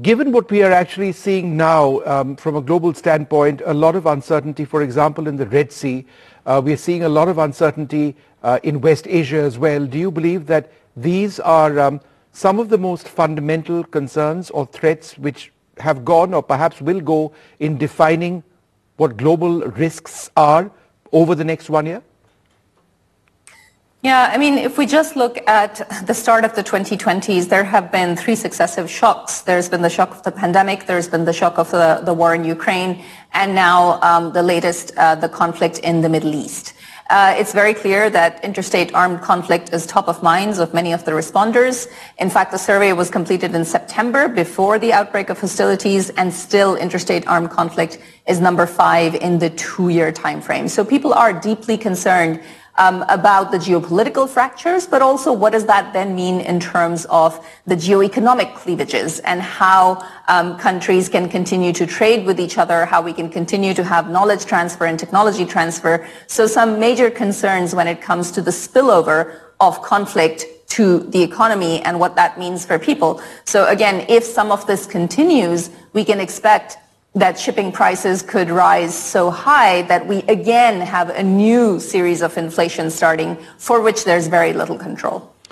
Given what we are actually seeing now from a global standpoint, a lot of uncertainty, for example, in the Red Sea, we are seeing a lot of uncertainty in West Asia as well. Do you believe that these are some of the most fundamental concerns or threats which have gone or perhaps will go in defining what global risks are over the next 1 year? Yeah, I mean, if we just look at the start of the 2020s, there have been three successive shocks. There's been the shock of the pandemic, there's been the shock of the war in Ukraine, and now the latest, the conflict in the Middle East. It's very clear that interstate armed conflict is top of minds of many of the responders. In fact, the survey was completed in September before the outbreak of hostilities, and still interstate armed conflict is number 5 in the 2-year time frame. So people are deeply concerned about the geopolitical fractures, but also what does that then mean in terms of the geoeconomic cleavages and how countries can continue to trade with each other, how we can continue to have knowledge transfer and technology transfer. So some major concerns when it comes to the spillover of conflict to the economy and what that means for people. So again, if some of this continues, we can expect that shipping prices could rise so high that we again have a new series of inflation starting for which there's very little control.